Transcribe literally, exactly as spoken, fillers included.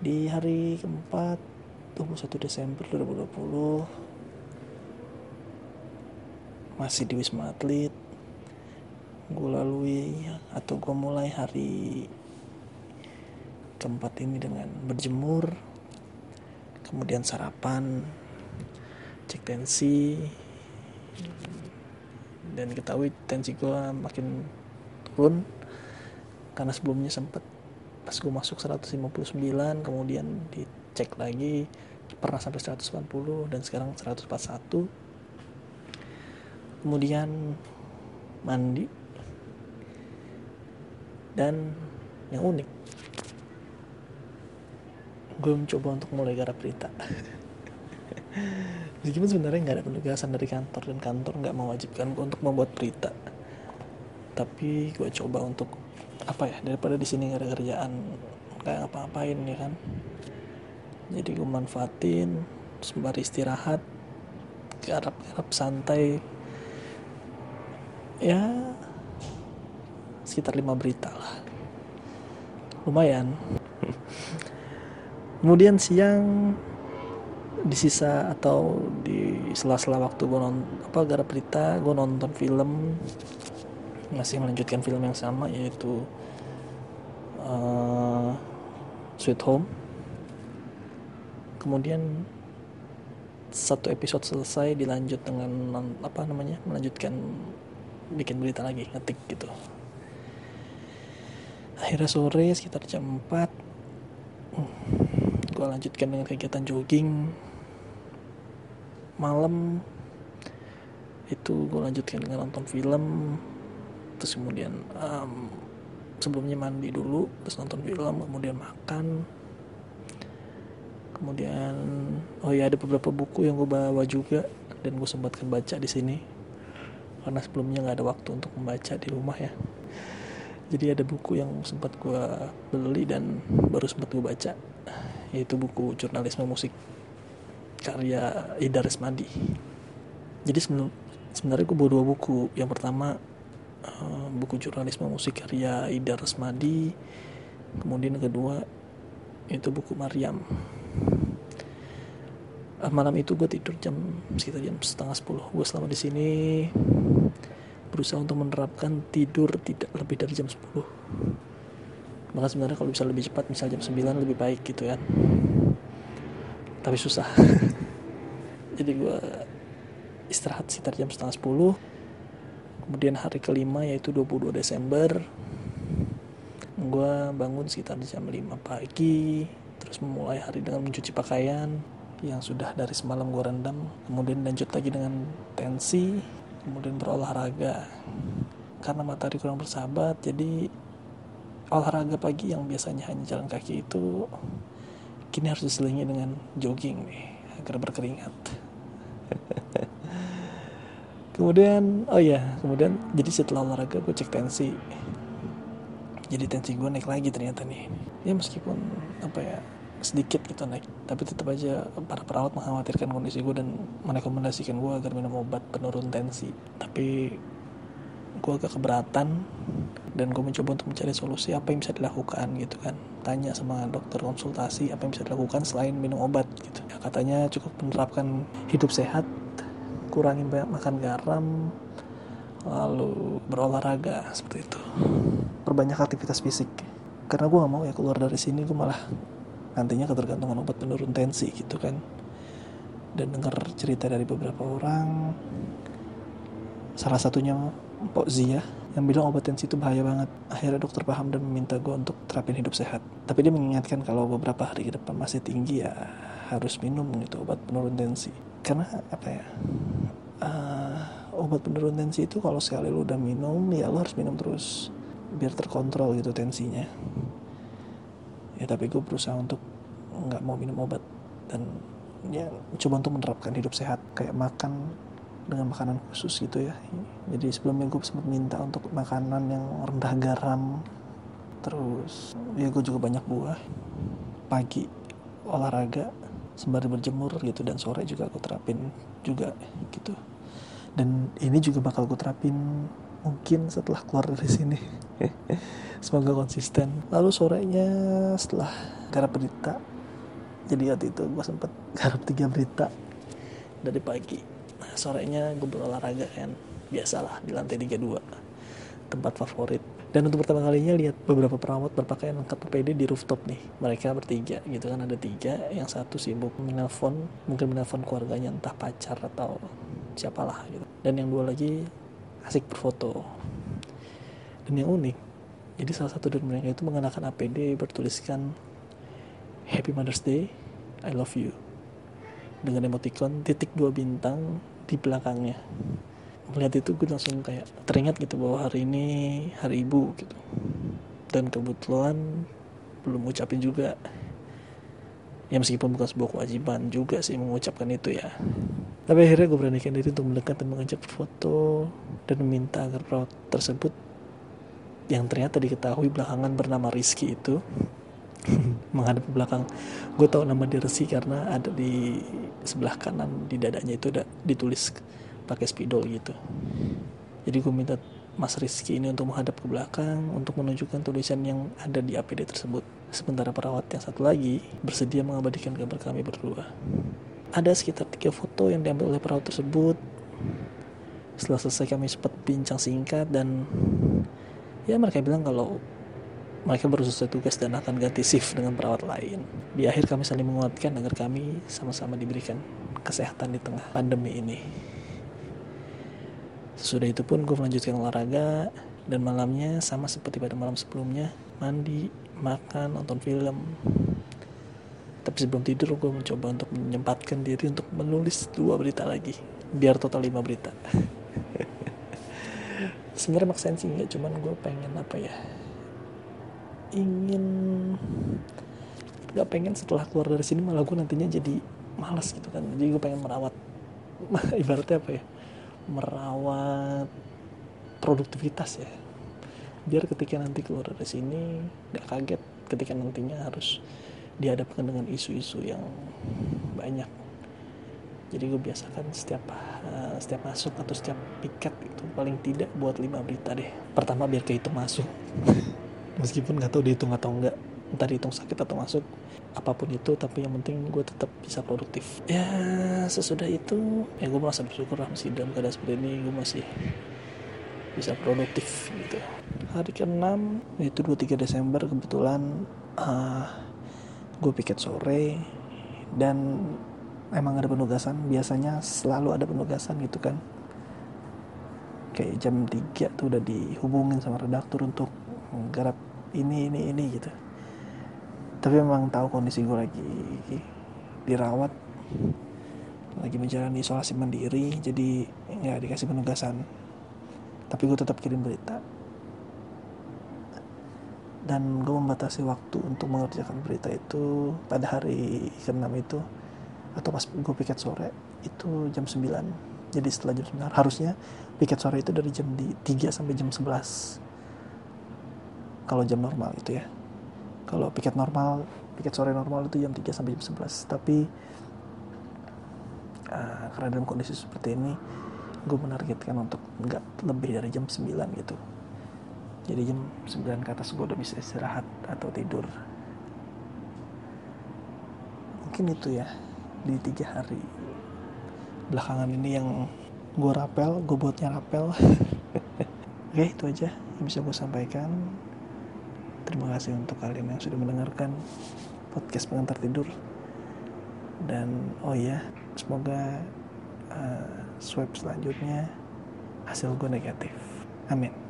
Di hari keempat, dua puluh satu Desember dua ribu dua puluh, masih di Wisma Atlet, gue lalui atau gue mulai hari keempat ini dengan berjemur, kemudian sarapan, cek tensi, dan ketahui tensi gue makin turun karena sebelumnya sempat pas gue masuk seratus lima puluh sembilan, kemudian dicek lagi pernah sampai seratus delapan puluh dan sekarang seratus empat puluh satu. Kemudian mandi, dan yang unik gue mencoba untuk mulai garap berita. Meskipun sebenarnya gak ada penugasan dari kantor dan kantor gak mewajibkan gue untuk membuat berita, tapi gue coba untuk apa ya, daripada di sini gak ada kerjaan kayak apa-apain ya kan, jadi gue manfaatin sembari istirahat, garap-garap santai ya sekitar lima berita lah, lumayan. Kemudian siang di sisa atau di sela-sela waktu gue nonton apa garap berita, gue nonton film, masih melanjutkan film yang sama, yaitu uh, Sweet Home. Kemudian satu episode selesai, dilanjut dengan apa namanya melanjutkan bikin berita lagi, ngetik gitu. Akhirnya sore sekitar jam empat, hmm, gue lanjutkan dengan kegiatan jogging. Malam itu gue lanjutkan dengan nonton film, terus kemudian um, sebelumnya mandi dulu, terus nonton film, kemudian makan, kemudian oh ya ada beberapa buku yang gue bawa juga dan gue sempatkan baca di sini karena sebelumnya nggak ada waktu untuk membaca di rumah ya, jadi ada buku yang sempat gue beli dan baru sempat gue baca, yaitu buku Jurnalisme Musik karya Ida Resmadi. Jadi sebelum sebenarnya gue bawa dua buku, yang pertama buku Jurnalisme Musik karya Ida Resmadi, kemudian kedua itu buku Mariam. Malam itu gue tidur jam sekitar jam setengah sepuluh. Gue selama di sini berusaha untuk menerapkan tidur tidak lebih dari jam sepuluh. Maka sebenarnya kalau bisa lebih cepat, misal jam sembilan lebih baik gitu kan. Tapi susah. Jadi gue istirahat sekitar jam setengah sepuluh. Kemudian hari kelima, yaitu dua puluh dua Desember, gue bangun sekitar jam lima pagi, terus memulai hari dengan mencuci pakaian yang sudah dari semalam gue rendam, kemudian lanjut lagi dengan tensi, kemudian berolahraga. Karena matahari kurang bersahabat, jadi olahraga pagi yang biasanya hanya jalan kaki itu kini harus diselingi dengan jogging nih, agar berkeringat. Kemudian, oh ya, kemudian jadi setelah olahraga gue cek tensi. Jadi tensi gue naik lagi ternyata nih. Ya meskipun apa ya, sedikit gitu naik, tapi tetap aja para perawat mengkhawatirkan kondisi gue dan merekomendasikan gue agar minum obat penurun tensi. Tapi gue agak keberatan dan gue mencoba untuk mencari solusi apa yang bisa dilakukan gitu kan. Tanya sama dokter konsultasi apa yang bisa dilakukan selain minum obat gitu. Ya, katanya cukup menerapkan hidup sehat, kurangin banyak makan garam, lalu berolahraga seperti itu, perbanyak aktivitas fisik, karena gue gak mau ya keluar dari sini gue malah nantinya ketergantungan obat penurun tensi gitu kan. Dan dengar cerita dari beberapa orang, salah satunya Pak Zia, yang bilang obat tensi itu bahaya banget. Akhirnya dokter paham dan meminta gue untuk terapin hidup sehat, tapi dia mengingatkan kalau beberapa hari ke depan masih tinggi ya harus minum gitu obat penurun tensi. Karena apa ya, uh, obat penurun tensi itu kalau sekali lu udah minum ya lu harus minum terus biar terkontrol gitu tensinya ya. Tapi gue berusaha untuk gak mau minum obat dan ya coba untuk menerapkan hidup sehat, kayak makan dengan makanan khusus gitu ya. Jadi sebelumnya gue sempat minta untuk makanan yang rendah garam, terus ya gue juga banyak buah, pagi olahraga sembari berjemur gitu, dan sore juga aku terapin juga gitu. Dan ini juga bakal aku terapin mungkin setelah keluar dari sini. Semoga konsisten. Lalu sorenya setelah garap berita. Jadi waktu itu gue sempet garap tiga berita dari pagi. Nah, sorenya gue berolahraga kan, biasalah di lantai tiga puluh dua, tempat favorit. Dan untuk pertama kalinya lihat beberapa perawat berpakaian lengkap P P D di rooftop nih. Mereka bertiga gitu kan, ada tiga, yang satu sibuk menelpon, mungkin menelpon keluarganya, entah pacar atau siapalah gitu. Dan yang dua lagi asik berfoto. Dan yang unik, jadi salah satu dari mereka itu mengenakan A P D bertuliskan Happy Mother's Day, I love you, dengan emotikon titik dua bintang di belakangnya. Melihat itu gue langsung kayak teringat gitu bahwa hari ini hari ibu gitu. Dan kebetulan belum ucapin juga. Ya meskipun bukan sebuah kewajiban juga sih mengucapkan itu ya. Tapi akhirnya gue beranikan diri untuk mendekat dan mengajak berfoto dan meminta agar perawat tersebut yang ternyata diketahui belakangan bernama Rizky itu menghadap ke belakang. Gue tahu nama dia Rizky karena ada di sebelah kanan di dadanya itu ada ditulis pakai spidol gitu. Jadi gue minta Mas Rizky ini untuk menghadap ke belakang untuk menunjukkan tulisan yang ada di A P D tersebut. Sementara perawat yang satu lagi bersedia mengabadikan gambar kami berdua. Ada sekitar tiga foto yang diambil oleh perawat tersebut. Setelah selesai kami sempat bincang singkat dan ya mereka bilang kalau mereka baru selesai tugas dan akan ganti shift dengan perawat lain. Di akhir kami saling menguatkan agar kami sama-sama diberikan kesehatan di tengah pandemi ini. Sesudah itu pun gue melanjutkan olahraga dan malamnya sama seperti pada malam sebelumnya, mandi, makan, nonton film. Tapi sebelum tidur gue mencoba untuk menyempatkan diri untuk menulis dua berita lagi, biar total lima berita. Sebenarnya maksain sih enggak, cuman gue pengen apa ya, ingin nggak pengen setelah keluar dari sini malah gue nantinya jadi malas gitu kan. Jadi gue pengen merawat ibaratnya apa ya, merawat produktivitas ya, biar ketika nanti keluar dari sini nggak kaget ketika nantinya harus dihadapkan dengan isu-isu yang banyak. Jadi gue biasakan setiap uh, setiap masuk atau setiap piket itu paling tidak buat lima berita deh. Pertama biar kehitung masuk. Meskipun gak tahu dihitung atau enggak, entah dihitung sakit atau masuk, apapun itu, tapi yang penting gue tetap bisa produktif. Ya sesudah itu, ya gue merasa bersyukur lah, masih dalam keadaan seperti ini gue masih bisa produktif gitu. Hari keenam, yaitu dua puluh tiga Desember, kebetulan uh, gue piket sore dan emang ada penugasan, biasanya selalu ada penugasan gitu kan. Kayak jam tiga tuh udah dihubungin sama redaktur untuk garap ini ini ini gitu. Tapi memang tahu kondisi gue lagi dirawat, lagi menjalani isolasi mandiri, jadi nggak ya, dikasih penugasan. Tapi gue tetap kirim berita dan gue membatasi waktu untuk mengerjakan berita itu pada hari keenam itu atau pas gue piket sore itu jam sembilan. Jadi setelah jam sembilan harusnya piket sore itu dari jam tiga sampai jam sebelas kalau jam normal itu ya. Kalau piket normal, piket sore normal itu jam tiga sampai jam sebelas. Tapi uh, karena dalam kondisi seperti ini gue menargetkan untuk enggak lebih dari jam sembilan gitu. Jadi jam sembilan ke atas gue udah bisa istirahat atau tidur. Mungkin itu ya di tiga hari belakangan ini yang gue rapel, gue buatnya rapel. Oke, itu aja yang bisa gue sampaikan. Terima kasih untuk kalian yang sudah mendengarkan podcast pengantar tidur. Dan oh iya, semoga uh, swab selanjutnya hasil gue negatif. Amin.